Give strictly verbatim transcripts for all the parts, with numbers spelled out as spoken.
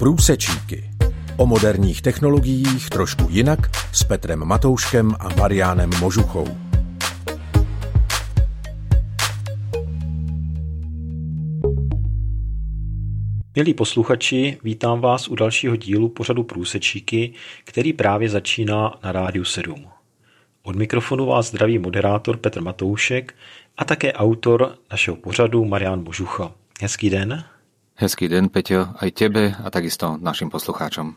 Průsečíky. O moderních technologiích trošku jinak s Petrem Matouškem a Mariánem Možuchou. Milí posluchači, vítám vás u dalšího dílu pořadu Průsečíky, který právě začíná na Rádiu sedm. Od mikrofonu vás zdraví moderátor Petr Matoušek a také autor našeho pořadu Marián Možucha. Hezký den. Hezký den, Peťo, aj tebe a takisto našim poslucháčom.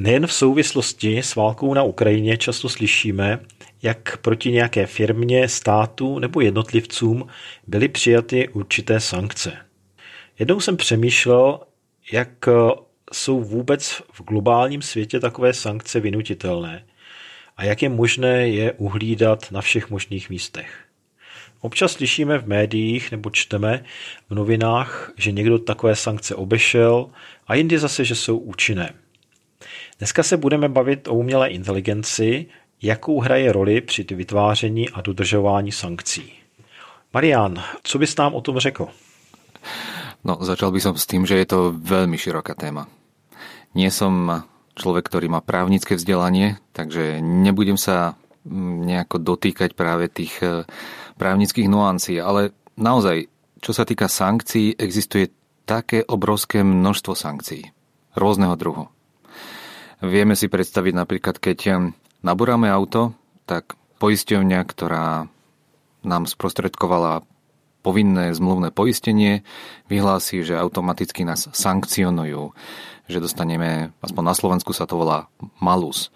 Nejen v souvislosti s válkou na Ukrajině často slyšíme, jak proti nějaké firmě, státu nebo jednotlivcům byly přijaty určité sankce. Jednou jsem přemýšlel, jak jsou vůbec v globálním světě takové sankce vynutitelné a jak je možné je uhlídat na všech možných místech. Občas slyšíme v médiích nebo čteme v novinách, že někdo takové sankce obešel a jindy zase, že jsou účinné. Dneska se budeme bavit o umělé inteligenci, jakou hraje roli při vytváření a dodržování sankcí. Marián, co bys nám o tom řekl? No, začal by som s tým, že je to veľmi široká téma. Nie som človek, ktorý má právnické vzdelanie, takže nebudem sa nejako dotýkať práve tých právnických nuancí, ale naozaj, čo sa týka sankcií, existuje také obrovské množstvo sankcií rôzneho druhu. Vieme si predstaviť napríklad, keď nabúrame auto, tak poisťovňa, ktorá nám sprostredkovala povinné zmluvné poistenie, vyhlási, že automaticky nás sankcionujú, že dostaneme, aspoň na Slovensku sa to volá malus.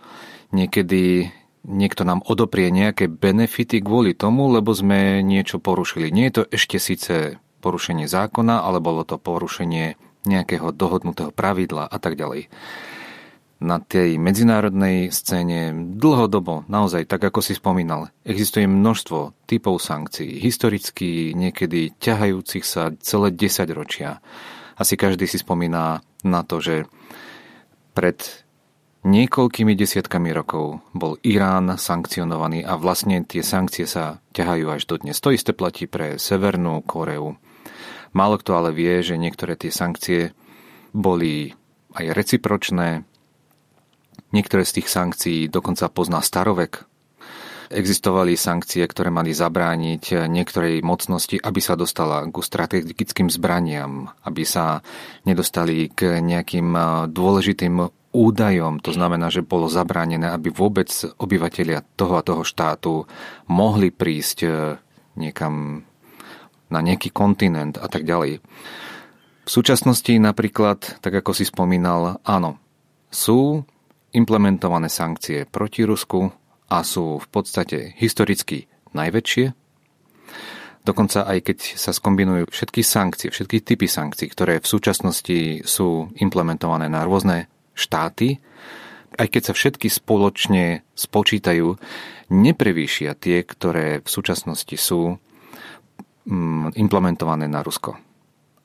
Niekedy niekto nám odoprie nejaké benefity kvôli tomu, lebo sme niečo porušili. Nie je to ešte síce porušenie zákona, ale bolo to porušenie nejakého dohodnutého pravidla a tak ďalej. Na tej medzinárodnej scéne dlhodobo, naozaj, tak ako si spomínal, existuje množstvo typov sankcií, historicky niekedy ťahajúcich sa celé desaťročia. Asi každý si spomína na to, že pred niekoľkými desiatkami rokov bol Irán sankcionovaný a vlastne tie sankcie sa ťahajú až dodnes. To isté platí pre Severnú Koreu. Málo kto ale vie, že niektoré tie sankcie boli aj recipročné. Niektoré z tých sankcií dokonca pozná starovek. Existovali sankcie, ktoré mali zabrániť niektorej mocnosti, aby sa dostala ku strategickým zbraniam, aby sa nedostali k nejakým dôležitým údajom. To znamená, že bolo zabránené, aby vôbec obyvatelia toho a toho štátu mohli prísť niekam na nejaký kontinent a tak ďalej. V súčasnosti napríklad, tak ako si spomínal, áno, sú implementované sankcie proti Rusku a sú v podstate historicky najväčšie. Dokonca aj keď sa skombinujú všetky sankcie, všetky typy sankcií, ktoré v súčasnosti sú implementované na rôzne štáty, aj keď sa všetky spoločne spočítajú, neprevýšia tie, ktoré v súčasnosti sú implementované na Rusko.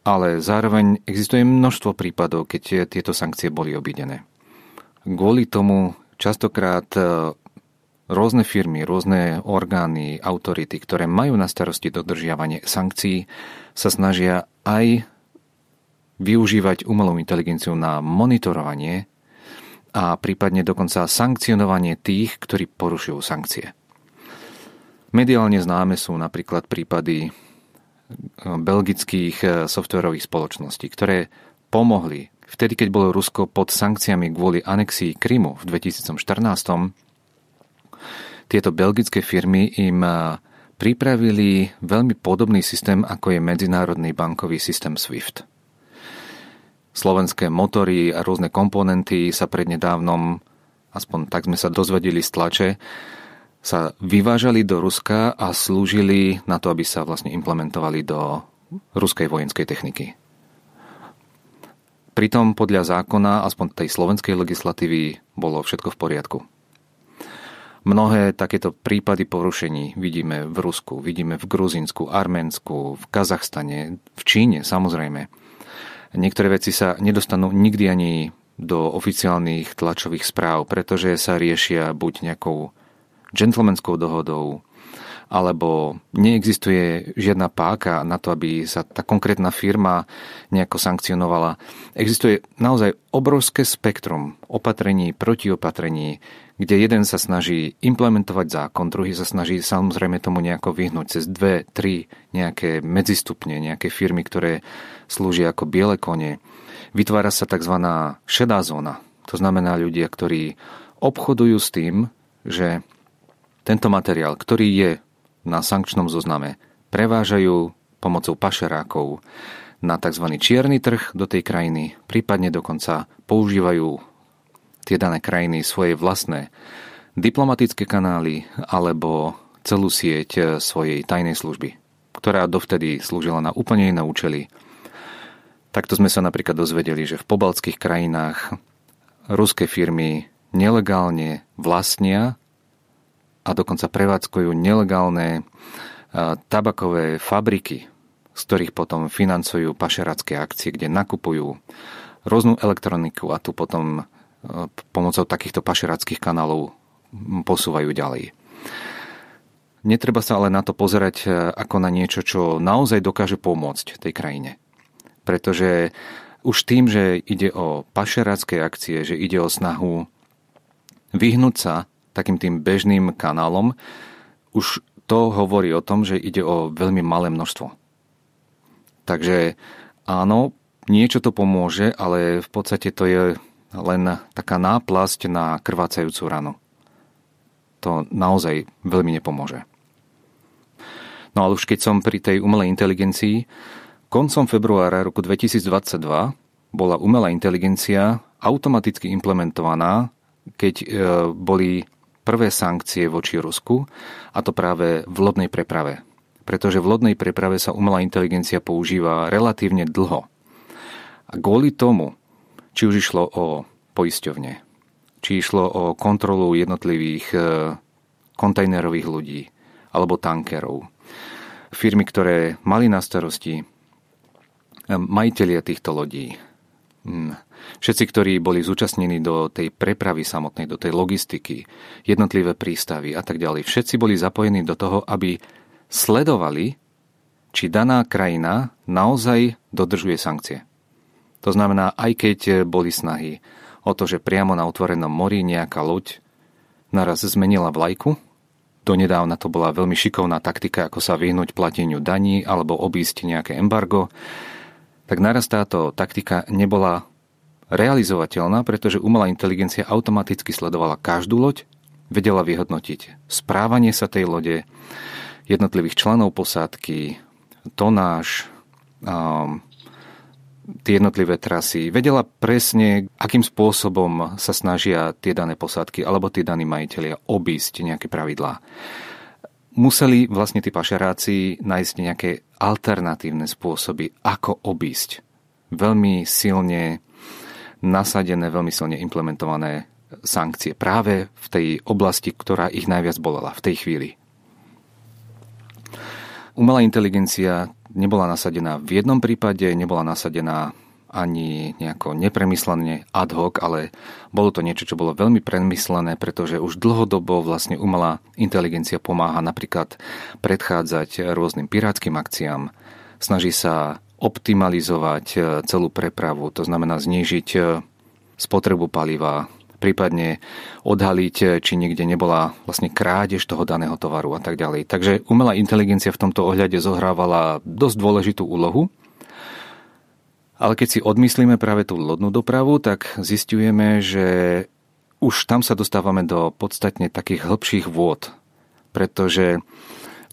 Ale zároveň existuje množstvo prípadov, keď tieto sankcie boli obídené. Kvôli tomu častokrát rôzne firmy, rôzne orgány, autority, ktoré majú na starosti dodržiavanie sankcií, sa snažia aj využívať umelú inteligenciu na monitorovanie a prípadne dokonca sankcionovanie tých, ktorí porušujú sankcie. Mediálne známe sú napríklad prípady belgických softwarových spoločností, ktoré pomohli vtedy, keď bolo Rusko pod sankciami kvôli anexii Krymu v dvetisícštrnásť, tieto belgické firmy im pripravili veľmi podobný systém, ako je medzinárodný bankový systém SWIFT. Slovenské motory a rôzne komponenty sa prednedávnom, aspoň tak sme sa dozvedeli z tlače, sa vyvážali do Ruska a slúžili na to, aby sa vlastne implementovali do ruskej vojenskej techniky. Pritom podľa zákona, aspoň tej slovenskej legislatívy, bolo všetko v poriadku. Mnohé takéto prípady porušení vidíme v Rusku, vidíme v Gruzínsku, Arménsku, v Kazachstane, v Číne samozrejme. Niektoré veci sa nedostanú nikdy ani do oficiálnych tlačových správ, pretože sa riešia buď nejakou gentlemanskou dohodou, alebo neexistuje žiadna páka na to, aby sa tá konkrétna firma nejako sankcionovala. Existuje naozaj obrovské spektrum opatrení, protiopatrení, kde jeden sa snaží implementovať zákon, druhý sa snaží samozrejme tomu nejako vyhnúť cez dve, tri nejaké medzistupne, nejaké firmy, ktoré slúžia ako biele kone. Vytvára sa tzv. Šedá zóna. To znamená ľudia, ktorí obchodujú s tým, že tento materiál, ktorý je na sankčnom zozname, prevážajú pomocou pašerákov na tzv. Čierny trh do tej krajiny, prípadne dokonca používajú tie dané krajiny svoje vlastné diplomatické kanály alebo celú sieť svojej tajnej služby, ktorá dovtedy slúžila na úplne iné účely. Takto sme sa napríklad dozvedeli, že v pobaltských krajinách ruské firmy nelegálne vlastnia a dokonca prevádzkujú nelegálne tabakové fabriky, z ktorých potom financujú pašerácké akcie, kde nakupujú rôznu elektroniku a tu potom pomocou takýchto pašeráckých kanálov posúvajú ďalej. Netreba sa ale na to pozerať ako na niečo, čo naozaj dokáže pomôcť tej krajine. Pretože už tým, že ide o pašerácké akcie, že ide o snahu vyhnúť sa takým tým bežným kanálom, už to hovorí o tom, že ide o veľmi malé množstvo. Takže áno, niečo to pomôže, ale v podstate to je len taká náplasť na krvácajúcu ranu. To naozaj veľmi nepomôže. No ale už keď som pri tej umelej inteligencii, koncom februára roku dvetisícdvadsaťdva bola umelá inteligencia automaticky implementovaná, keď boli prvé sankcie voči Rusku, a to práve v lodnej preprave. Pretože v lodnej preprave sa umelá inteligencia používa relatívne dlho. A kvôli tomu, či už išlo o poisťovne, či išlo o kontrolu jednotlivých kontajnerových ľudí alebo tankerov, firmy, ktoré mali na starosti majitelia týchto lodí, všetci, ktorí boli zúčastnení do tej prepravy samotnej, do tej logistiky, jednotlivé prístavy a tak ďalej, všetci boli zapojení do toho, aby sledovali, či daná krajina naozaj dodržuje sankcie. To znamená, aj keď boli snahy o to, že priamo na otvorenom mori nejaká loď naraz zmenila vlajku, donedávna to bola veľmi šikovná taktika, ako sa vyhnúť plateniu daní alebo obísť nejaké embargo, tak naraz táto taktika nebola realizovateľná, pretože umelá inteligencia automaticky sledovala každú loď, vedela vyhodnotiť správanie sa tej lode, jednotlivých členov posádky, tonáž, um, tie jednotlivé trasy. Vedela presne, akým spôsobom sa snažia tie dané posádky alebo tie daní majitelia obísť nejaké pravidlá. Museli vlastne tí pašeráci nájsť nejaké alternatívne spôsoby, ako obísť veľmi silne nasadené, veľmi silne implementované sankcie práve v tej oblasti, ktorá ich najviac bolela v tej chvíli. Umelá inteligencia nebola nasadená v jednom prípade, nebola nasadená ani nejako nepremyslene ad hoc, ale bolo to niečo, čo bolo veľmi premyslené, pretože už dlhodobo vlastne umelá inteligencia pomáha napríklad predchádzať rôznym pirátskym akciám. Snaží sa optimalizovať celú prepravu, to znamená znížiť spotrebu paliva, prípadne odhaliť, či niekde nebola vlastne krádež toho daného tovaru a tak ďalej. Takže umelá inteligencia v tomto ohľade zohrávala dosť dôležitú úlohu, ale keď si odmyslíme práve tú lodnú dopravu, tak zistujeme, že už tam sa dostávame do podstatne takých hĺbších vôd, pretože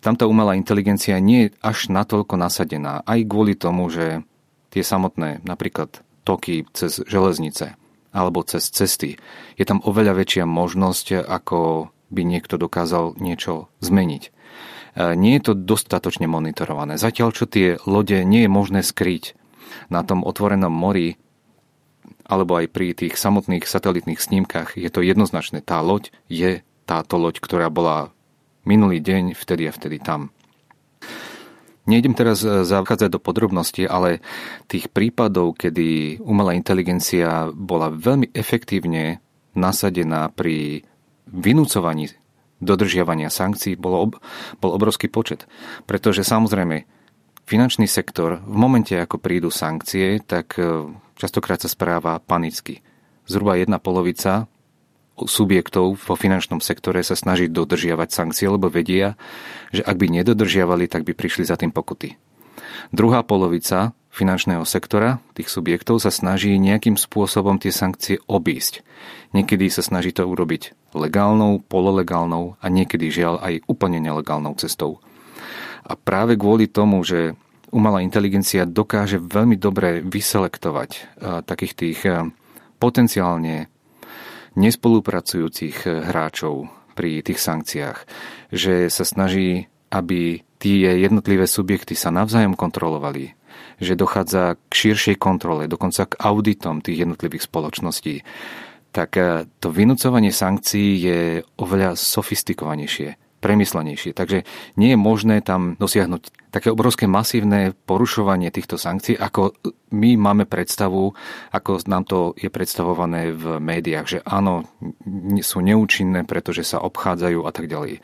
tamto umelá inteligencia nie je až natoľko nasadená, aj kvôli tomu, že tie samotné napríklad toky cez železnice alebo cez cesty, je tam oveľa väčšia možnosť, ako by niekto dokázal niečo zmeniť. Nie je to dostatočne monitorované. Zatiaľ, čo tie lode nie je možné skryť na tom otvorenom mori, alebo aj pri tých samotných satelitných snímkach, je to jednoznačné. Tá loď je táto loď, ktorá bola minulý deň, vtedy a vtedy tam. Nejdem teraz zachádzať do podrobností, ale tých prípadov, kedy umelá inteligencia bola veľmi efektívne nasadená pri vynúcovaní dodržiavania sankcií bolo ob, bol obrovský počet. Pretože samozrejme, finančný sektor v momente, ako prídu sankcie, tak častokrát sa správa panicky. Zhruba jedna polovica subjektov vo finančnom sektore sa snaží dodržiavať sankcie, lebo vedia, že ak by nedodržiavali, tak by prišli za tým pokuty. Druhá polovica finančného sektora, tých subjektov, sa snaží nejakým spôsobom tie sankcie obísť. Niekedy sa snaží to urobiť legálnou, pololegálnou a niekedy žiaľ aj úplne nelegálnou cestou. A práve kvôli tomu, že umelá inteligencia dokáže veľmi dobre vyselektovať takých tých potenciálne nespolupracujúcich hráčov pri tých sankciách, že sa snaží, aby tie jednotlivé subjekty sa navzájom kontrolovali, že dochádza k širšej kontrole, dokonca k auditom tých jednotlivých spoločností, tak to vynúcovanie sankcií je oveľa sofistikovanejšie, premyslenejšie. Takže nie je možné tam dosiahnuť také obrovské masívne porušovanie týchto sankcií, ako my máme predstavu, ako nám to je predstavované v médiách, že áno, sú neúčinné, pretože sa obchádzajú a tak ďalej.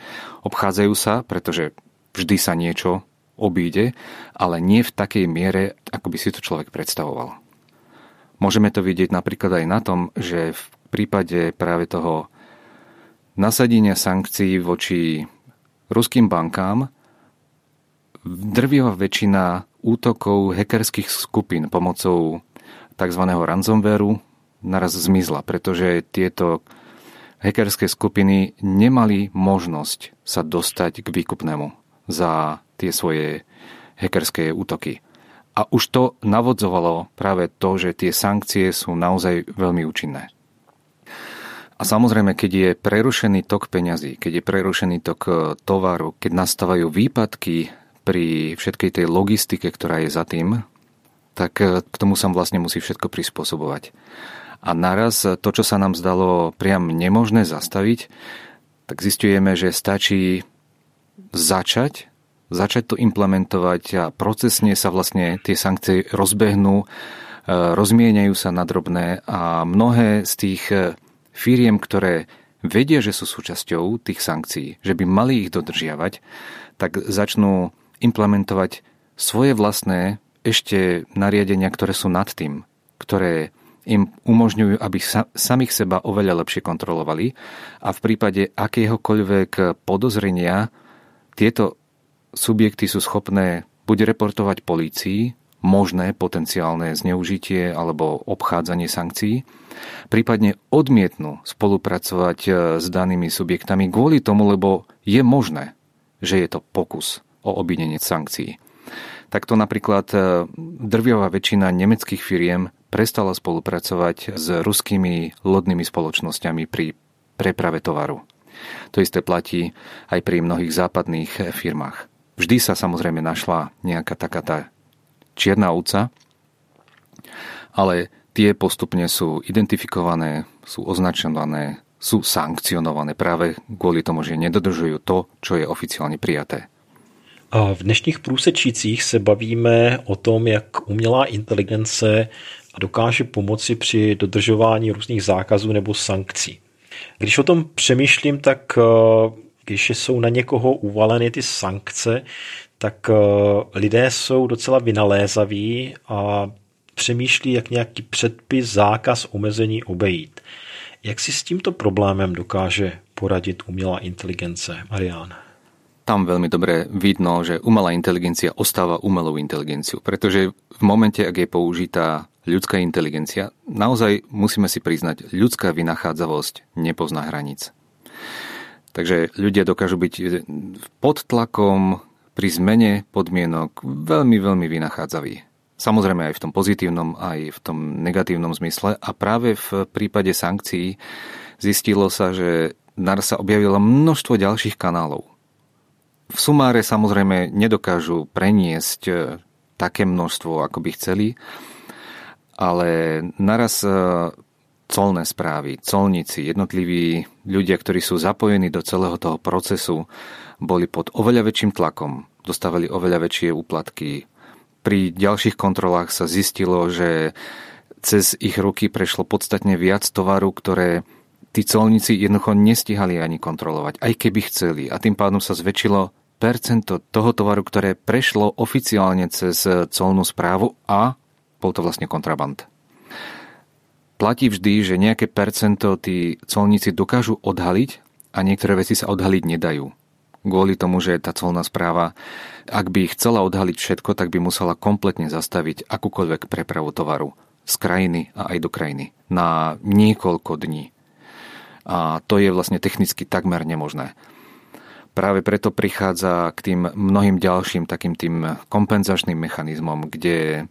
Obchádzajú sa, pretože vždy sa niečo obíde, ale nie v takej miere, ako by si to človek predstavoval. Môžeme to vidieť napríklad aj na tom, že v prípade práve toho nasadenia sankcií voči ruským bankám drvivá väčšina útokov hackerských skupín pomocou tzv. Ransomwareu naraz zmizla, pretože tieto hackerské skupiny nemali možnosť sa dostať k výkupnému za tie svoje hackerské útoky. A už to navodzovalo práve to, že tie sankcie sú naozaj veľmi účinné. A samozrejme, keď je prerušený tok peňazí, keď je prerušený tok tovaru, keď nastávajú výpadky pri všetkej tej logistike, ktorá je za tým, tak k tomu sa vlastne musí všetko prispôsobovať. A naraz to, čo sa nám zdalo priam nemožné zastaviť, tak zistujeme, že stačí začať začať to implementovať a procesne sa vlastne tie sankcie rozbehnú, rozmieňajú sa na drobné a mnohé z tých firiem, ktoré vedia, že sú súčasťou tých sankcií, že by mali ich dodržiavať, tak začnú implementovať svoje vlastné ešte nariadenia, ktoré sú nad tým, ktoré im umožňujú, aby sa, samých seba oveľa lepšie kontrolovali a v prípade akéhokoľvek podozrenia tieto subjekty sú schopné buď reportovať polícii možné potenciálne zneužitie alebo obchádzanie sankcií, prípadne odmietnú spolupracovať s danými subjektami kvôli tomu, lebo je možné, že je to pokus o obínenie sankcií. Takto napríklad drvivá väčšina nemeckých firiem prestala spolupracovať s ruskými lodnými spoločnosťami pri preprave tovaru. To isté platí aj pri mnohých západných firmách. Vždy sa samozrejme našla nejaká taká tá čierna ovca, ale tie postupne sú identifikované, sú označované, sú sankcionované práve kvôli tomu, že nedodržujú to, čo je oficiálne prijaté. A v dnešních průsečících se bavíme o tom, jak umělá inteligence dokáže pomoci při dodržování různých zákazů nebo sankcí. Když o tom přemýšlím, tak když jsou na někoho uvaleny ty sankce, tak lidé jsou docela vynalézaví a přemýšlí, jak nějaký předpis, zákaz, omezení obejít. Jak si s tímto problémem dokáže poradit umělá inteligence, Marián? Tam veľmi dobre vidno, že umelá inteligencia ostáva umelou inteligenciou, pretože v momente, ak je použitá ľudská inteligencia, naozaj musíme si priznať, ľudská vynachádzavosť nepozná hranic. Takže ľudia dokážu byť pod tlakom pri zmene podmienok veľmi, veľmi vynachádzaví. Samozrejme aj v tom pozitívnom, aj v tom negatívnom zmysle. A práve v prípade sankcií zistilo sa, že naraz sa objavilo množstvo ďalších kanálov. V sumáre samozrejme nedokážu preniesť také množstvo, ako by chceli, ale naraz colné správy, colníci, jednotliví ľudia, ktorí sú zapojení do celého toho procesu, boli pod oveľa väčším tlakom, dostávali oveľa väčšie úplatky. Pri ďalších kontrolách sa zistilo, že cez ich ruky prešlo podstatne viac tovaru, ktoré tí colníci jednoducho nestíhali ani kontrolovať, aj keby chceli. A tým pádom sa zväčšilo percento toho tovaru, ktoré prešlo oficiálne cez colnú správu a bol to vlastne kontraband. Platí vždy, že nejaké percento tí colníci dokážu odhaliť a niektoré veci sa odhaliť nedajú. Kvôli tomu, že tá colná správa, ak by chcela odhaliť všetko, tak by musela kompletne zastaviť akúkoľvek prepravu tovaru z krajiny a aj do krajiny na niekoľko dní. A to je vlastne technicky takmer nemožné. Práve preto prichádza k tým mnohým ďalším takým tým kompenzačným mechanizmom, kde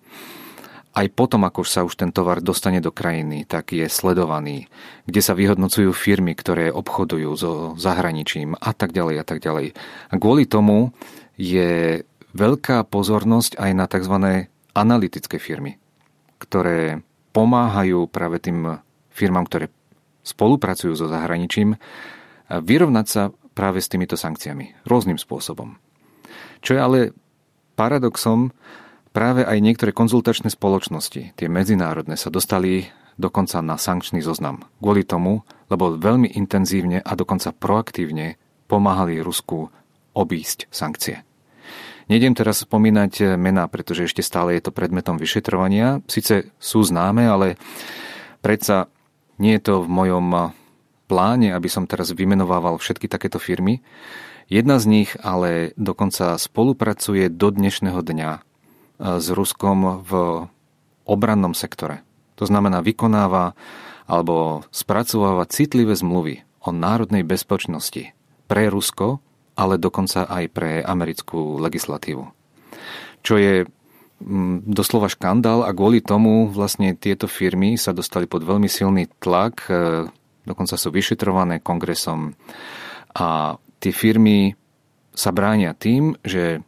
aj potom, ako sa už ten tovar dostane do krajiny, tak je sledovaný, kde sa vyhodnocujú firmy, ktoré obchodujú so zahraničím a tak ďalej a tak ďalej. A kvôli tomu je veľká pozornosť aj na tzv. Analytické firmy, ktoré pomáhajú práve tým firmám, ktoré spolupracujú so zahraničím, vyrovnať sa práve s týmito sankciami rôznym spôsobom. Čo je ale paradoxom, práve aj niektoré konzultačné spoločnosti, tie medzinárodné, sa dostali dokonca na sankčný zoznam. Kvôli tomu, lebo veľmi intenzívne a dokonca proaktívne pomáhali Rusku obísť sankcie. Nejdem teraz spomínať mená, pretože ešte stále je to predmetom vyšetrovania. Sice sú známe, ale predsa nie je to v mojom pláne, aby som teraz vymenovával všetky takéto firmy. Jedna z nich ale dokonca spolupracuje do dnešného dňa s Ruskom v obrannom sektore. To znamená, vykonáva alebo spracováva citlivé zmluvy o národnej bezpečnosti pre Rusko, ale dokonca aj pre americkú legislatívu. Čo je doslova škandál a kvôli tomu vlastne tieto firmy sa dostali pod veľmi silný tlak, dokonca sú vyšetrované kongresom a tie firmy sa bránia tým, že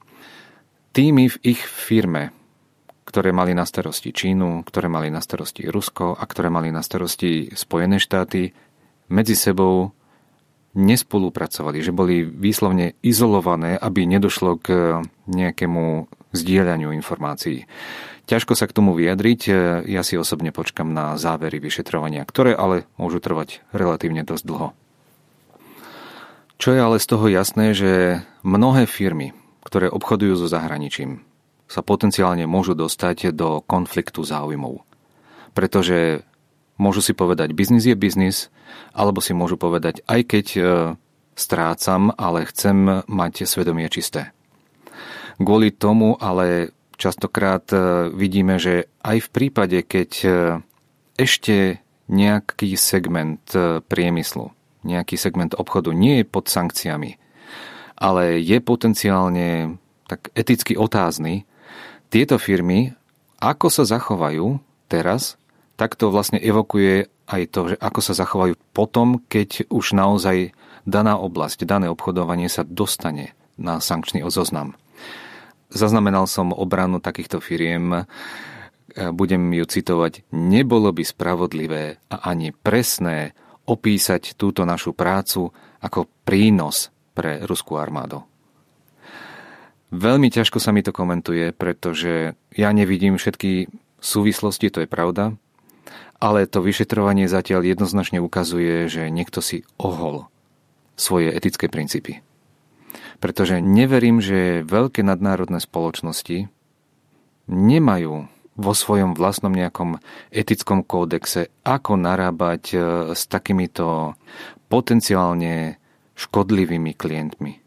týmy v ich firme, ktoré mali na starosti Čínu, ktoré mali na starosti Rusko a ktoré mali na starosti Spojené štáty, medzi sebou nespolupracovali, že boli výslovne izolované, aby nedošlo k nejakému zdieľaniu informácií. Ťažko sa k tomu vyjadriť, ja si osobne počkam na závery vyšetrovania, ktoré ale môžu trvať relatívne dosť dlho. Čo je ale z toho jasné, že mnohé firmy, ktoré obchodujú so zahraničím, sa potenciálne môžu dostať do konfliktu záujmov. Pretože môžu si povedať, biznis je biznis, alebo si môžu povedať, aj keď strácam, ale chcem mať svedomie čisté. Kvôli tomu ale častokrát vidíme, že aj v prípade, keď ešte nejaký segment priemyslu, nejaký segment obchodu nie je pod sankciami, ale je potenciálne tak eticky otázny, tieto firmy, ako sa zachovajú teraz, tak to vlastne evokuje aj to, že ako sa zachovajú potom, keď už naozaj daná oblasť, dané obchodovanie sa dostane na sankčný zoznam. Zaznamenal som obranu takýchto firiem, budem ju citovať, nebolo by spravodlivé a ani presné opísať túto našu prácu ako prínos pre ruskú armádu. Veľmi ťažko sa mi to komentuje, pretože ja nevidím všetky súvislosti, to je pravda, ale to vyšetrovanie zatiaľ jednoznačne ukazuje, že niekto si ohol svoje etické princípy. Pretože neverím, že veľké nadnárodné spoločnosti nemajú vo svojom vlastnom nejakom etickom kódexe, ako narábať s takýmito potenciálne škodlivými klientmi,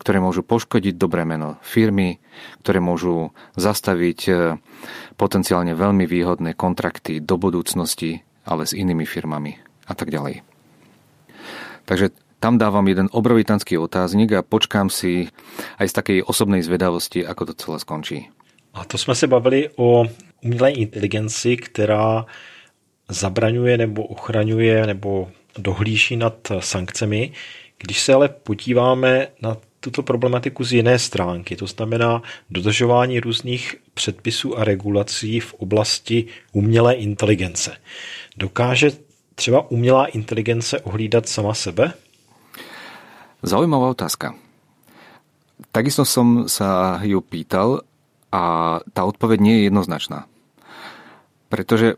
ktoré môžu poškodiť dobré meno firmy, ktoré môžu zastaviť potenciálne veľmi výhodné kontrakty do budúcnosti, ale s inými firmami a tak ďalej. Takže tam dávam jeden obrovitanský otáznik a počkám si aj z takej osobnej zvedavosti, ako to celé skončí. A to jsme se bavili o umělé inteligenci, která zabraňuje nebo ochraňuje nebo dohlíží nad sankcemi. Když se ale podíváme na tuto problematiku z jiné stránky, to znamená dodržování různých předpisů a regulací v oblasti umělé inteligence. Dokáže třeba umělá inteligence ohlídat sama sebe? Zaujímavá otázka. Takisto som sa ju pýtal a tá odpoveď nie je jednoznačná. Pretože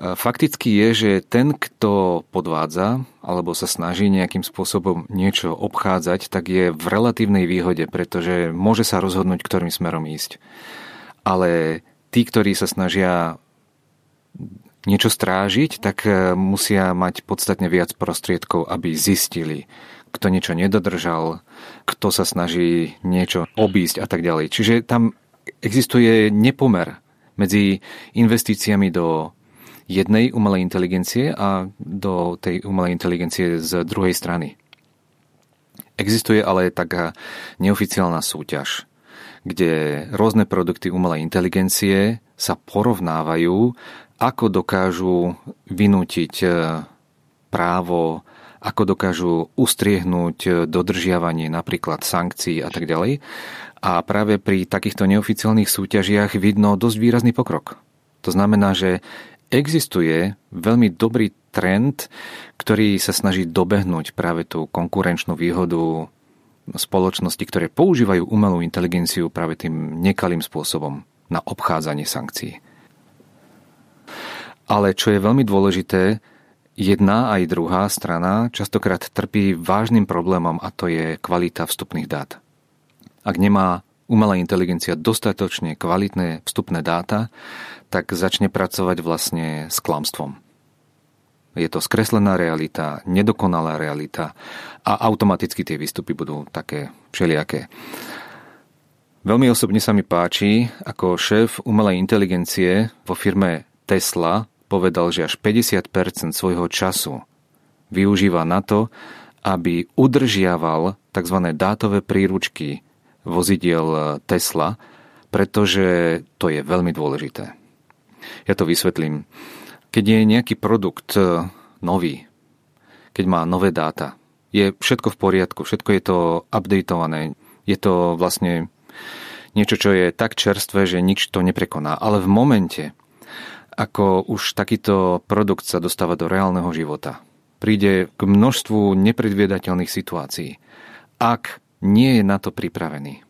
Fakticky je, že ten, kto podvádza alebo sa snaží nejakým spôsobom niečo obchádzať, tak je v relatívnej výhode, pretože môže sa rozhodnúť, ktorým smerom ísť. Ale tí, ktorí sa snažia niečo strážiť, tak musia mať podstatne viac prostriedkov, aby zistili, kto niečo nedodržal, kto sa snaží niečo obísť a tak ďalej. Čiže tam existuje nepomer medzi investíciami do jednej umelej inteligencie a do tej umelej inteligencie z druhej strany. Existuje ale taká neoficiálna súťaž, kde rôzne produkty umelej inteligencie sa porovnávajú, ako dokážu vynútiť právo, ako dokážu ustriehnúť dodržiavanie napríklad sankcií a tak ďalej. A práve pri takýchto neoficiálnych súťažiach vidno dosť výrazný pokrok. To znamená, že existuje veľmi dobrý trend, ktorý sa snaží dobehnúť práve tú konkurenčnú výhodu spoločnosti, ktoré používajú umelú inteligenciu práve tým nekalým spôsobom na obchádzanie sankcií. Ale čo je veľmi dôležité, jedna aj druhá strana častokrát trpí vážnym problémom a to je kvalita vstupných dát. Ak nemá umelá inteligencia dostatočne kvalitné vstupné dáta, tak začne pracovať vlastne s klamstvom. Je to skreslená realita, nedokonalá realita a automaticky tie výstupy budú také všelijaké. Veľmi osobne sa mi páči, ako šéf umelej inteligencie vo firme Tesla povedal, že až päťdesiat percent svojho času využíva na to, aby udržiaval tzv. Dátové príručky vozidiel Tesla, pretože to je veľmi dôležité. Ja to vysvetlím. Keď je nejaký produkt nový, keď má nové dáta, je všetko v poriadku, všetko je to updatované, je to vlastne niečo, čo je tak čerstvé, že nič to neprekoná. Ale v momente, ako už takýto produkt sa dostáva do reálneho života, príde k množstvu nepredvídateľných situácií. Ak nie je na to pripravený.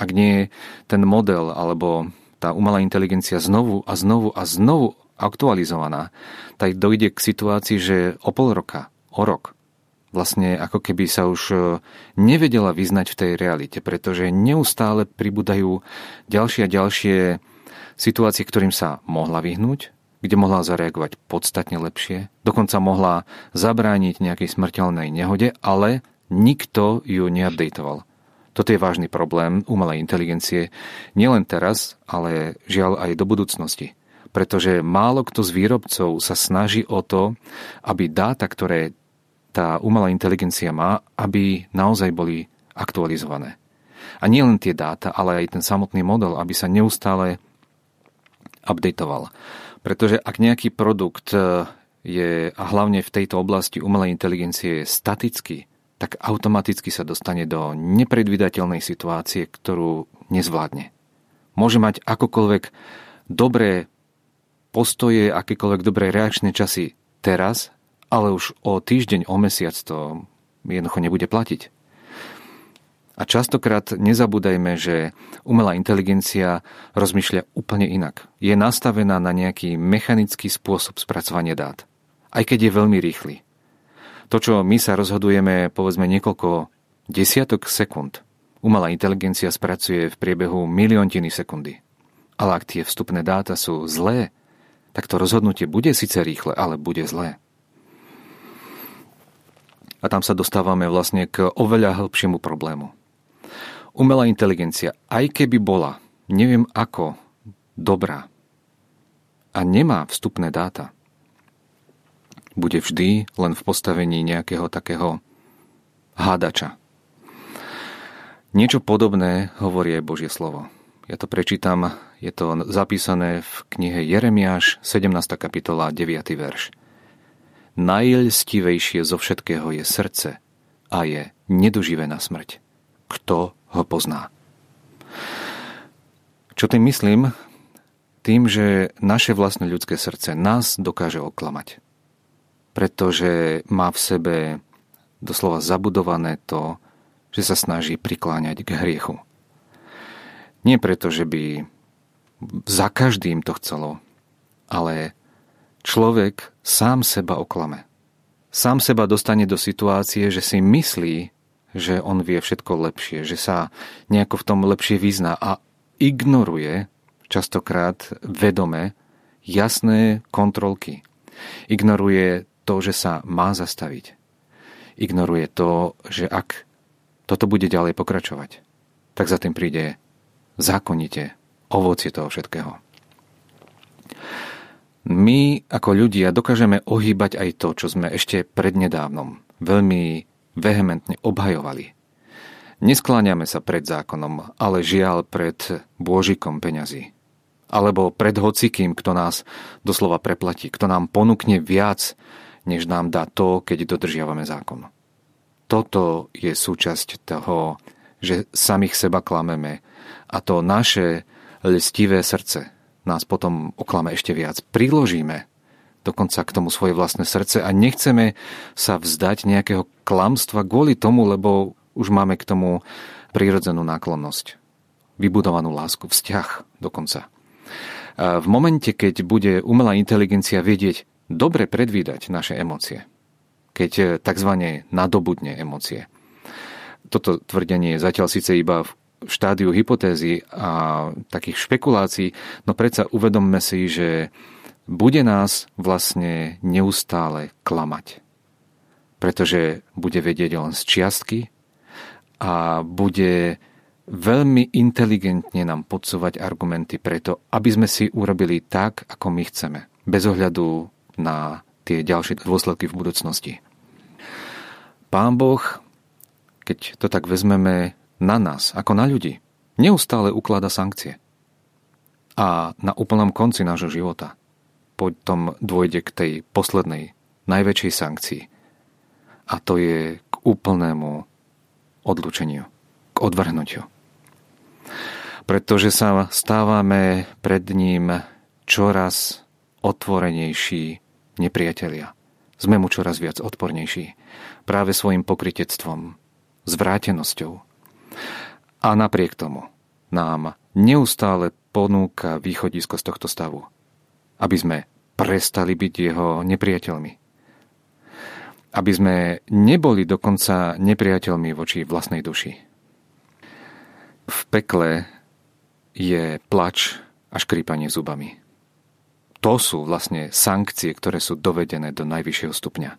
Ak nie je ten model alebo tá umelá inteligencia znovu a znovu a znovu aktualizovaná, tak dojde k situácii, že o pol roka, o rok, vlastne ako keby sa už nevedela vyznať v tej realite, pretože neustále pribúdajú ďalšie a ďalšie situácie, ktorým sa mohla vyhnúť, kde mohla zareagovať podstatne lepšie, dokonca mohla zabrániť nejakej smrteľnej nehode, ale nikto ju neupdateoval. Toto je vážny problém umelej inteligencie nielen teraz, ale žiaľ aj do budúcnosti. Pretože málo kto z výrobcov sa snaží o to, aby dáta, ktoré tá umelá inteligencia má, aby naozaj boli aktualizované. A nie len tie dáta, ale aj ten samotný model, aby sa neustále updateoval. Pretože ak nejaký produkt je, a hlavne v tejto oblasti umelej inteligencie, je statický, tak automaticky sa dostane do nepredvídateľnej situácie, ktorú nezvládne. Môže mať akokoľvek dobré postoje, akékoľvek dobré reakčné časy teraz, ale už o týždeň, o mesiac to jednoducho nebude platiť. A častokrát nezabúdajme, že umelá inteligencia rozmýšľa úplne inak. Je nastavená na nejaký mechanický spôsob spracovania dát, aj keď je veľmi rýchly. To, čo my sa rozhodujeme, povedzme, niekoľko desiatok sekúnd, umelá inteligencia spracuje v priebehu miliontiny sekundy. Ale ak tie vstupné dáta sú zlé, tak to rozhodnutie bude síce rýchle, ale bude zlé. A tam sa dostávame vlastne k oveľa hĺbšiemu problému. Umelá inteligencia, aj keby bola, neviem ako, dobrá a nemá vstupné dáta, bude vždy len v postavení nejakého takého hádača. Niečo podobné hovorí aj Božie slovo. Ja to prečítam, je to zapísané v knihe Jeremiáš, sedemnásta kapitola, deviaty verš. Najľstivejšie zo všetkého je srdce a je nedoživená smrť. Kto ho pozná? Čo tým myslím? Tým, že naše vlastné ľudské srdce nás dokáže oklamať. Pretože má v sebe doslova zabudované to, že sa snaží prikláňať k hriechu. Nie preto, že by za každým to chcelo, ale človek sám seba oklame. Sám seba dostane do situácie, že si myslí, že on vie všetko lepšie, že sa nejako v tom lepšie vyzná a ignoruje častokrát vedome jasné kontrolky. Ignoruje to, že sa má zastaviť. Ignoruje to, že ak toto bude ďalej pokračovať, tak za tým príde zákonite ovocie toho všetkého. My ako ľudia dokážeme ohýbať aj to, čo sme ešte prednedávnom veľmi vehementne obhajovali. Neskláňame sa pred zákonom, ale žiaľ pred bôžikom peňazí. Alebo pred hocikým, kto nás doslova preplatí, kto nám ponúkne viac, než nám dá to, keď dodržiavame zákon. Toto je súčasť toho, že samých seba klameme a to naše lstivé srdce nás potom oklame ešte viac. Priložíme dokonca k tomu svoje vlastné srdce a nechceme sa vzdať nejakého klamstva kvôli tomu, lebo už máme k tomu prirodzenú náklonnosť, vybudovanú lásku, vzťah dokonca. A v momente, keď bude umelá inteligencia vedieť dobre predvídať naše emócie, keď takzvané nadobudne emócie. Toto tvrdenie je zatiaľ síce iba v štádiu hypotézy a takých špekulácií, no predsa uvedomme si, že bude nás vlastne neustále klamať. Pretože bude vedieť len z čiastky a bude veľmi inteligentne nám podsúvať argumenty preto, aby sme si urobili tak, ako my chceme. Bez ohľadu na tie ďalšie dôsledky v budúcnosti. Pán Boh, keď to tak vezmeme, na nás, ako na ľudí, neustále ukláda sankcie. A na úplnom konci nášho života potom dôjde k tej poslednej, najväčšej sankcii. A to je k úplnému odlučeniu, k odvrhnutiu. Pretože sa stávame pred ním čoraz otvorenejší nepriatelia. Sme mu čoraz viac odpornejší. Práve svojim pokrytectvom, zvrátenosťou. A napriek tomu nám neustále ponúka východisko z tohto stavu, aby sme prestali byť jeho nepriateľmi. Aby sme neboli dokonca nepriateľmi voči vlastnej duši. V pekle je plač a škrípanie zubami. To sú vlastne sankcie, ktoré sú dovedené do najvyššieho stupňa.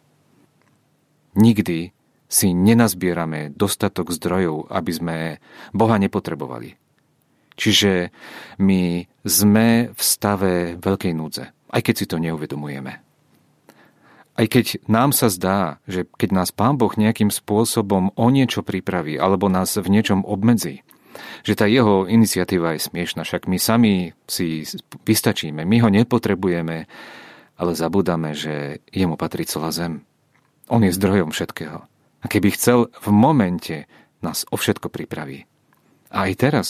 Nikdy si nenazbierame dostatok zdrojov, aby sme Boha nepotrebovali. Čiže my sme v stave veľkej núdze, aj keď si to neuvedomujeme. Aj keď nám sa zdá, že keď nás Pán Boh nejakým spôsobom o niečo pripraví alebo nás v niečom obmedzí, že tá jeho iniciatíva je smiešná, však my sami si vystačíme, my ho nepotrebujeme, ale zabúdame, že jemu patrí celá zem. On je zdrojom všetkého. A keby chcel, v momente nás o všetko pripraví. A aj teraz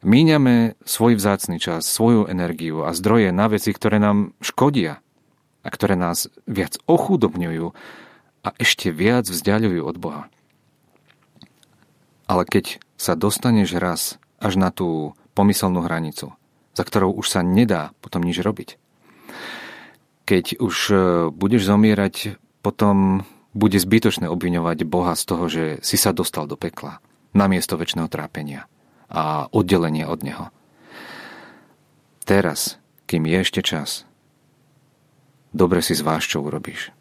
míňame svoj vzácny čas, svoju energiu a zdroje na veci, ktoré nám škodia a ktoré nás viac ochudobňujú a ešte viac vzdiaľujú od Boha. Ale keď sa dostaneš raz až na tú pomyselnú hranicu, za ktorou už sa nedá potom nič robiť. Keď už budeš zomierať, potom bude zbytočné obviňovať Boha z toho, že si sa dostal do pekla namiesto večného trápenia a oddelenia od neho. Teraz, kým je ešte čas, dobre si zváž, čo urobíš.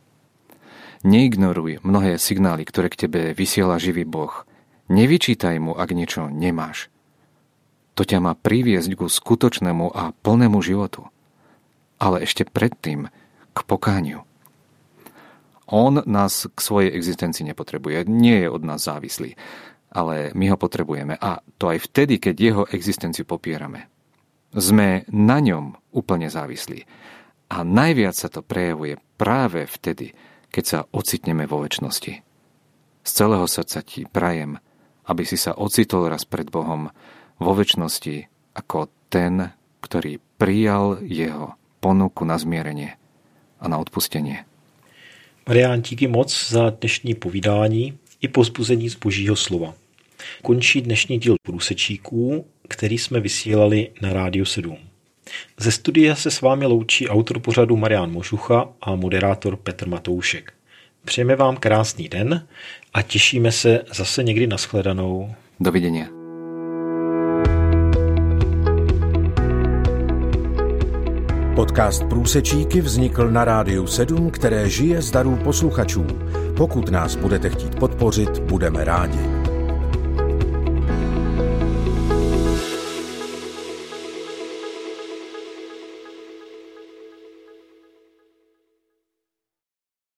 Neignoruj mnohé signály, ktoré k tebe vysiela živý Boh. Nevyčítaj mu, ak niečo nemáš. To ťa má priviesť ku skutočnému a plnému životu. Ale ešte predtým k pokániu. On nás k svojej existencii nepotrebuje, nie je od nás závislý, ale my ho potrebujeme a to aj vtedy, keď jeho existenciu popierame. Sme na ňom úplne závislí a najviac sa to prejavuje práve vtedy, keď sa ocitneme vo večnosti. Z celého srdca ti prajem, aby si sa ocitol raz pred Bohom vo večnosti ako ten, ktorý prijal jeho ponuku na zmierenie a na odpustenie. Marián, díky moc za dnešní povídání i povzbuzení z Božího slova. Končí dnešní díl Průsečíků, který jsme vysílali na Rádio sedm. Ze studia se s vámi loučí autor pořadu Marián Možucha a moderátor Petr Matoušek. Přejeme vám krásný den a těšíme se zase někdy na shledanou. Do vidění. Podcast Průsečíky vznikl na Rádiu sedm, které žije z darů posluchačů. Pokud nás budete chtít podpořit, budeme rádi.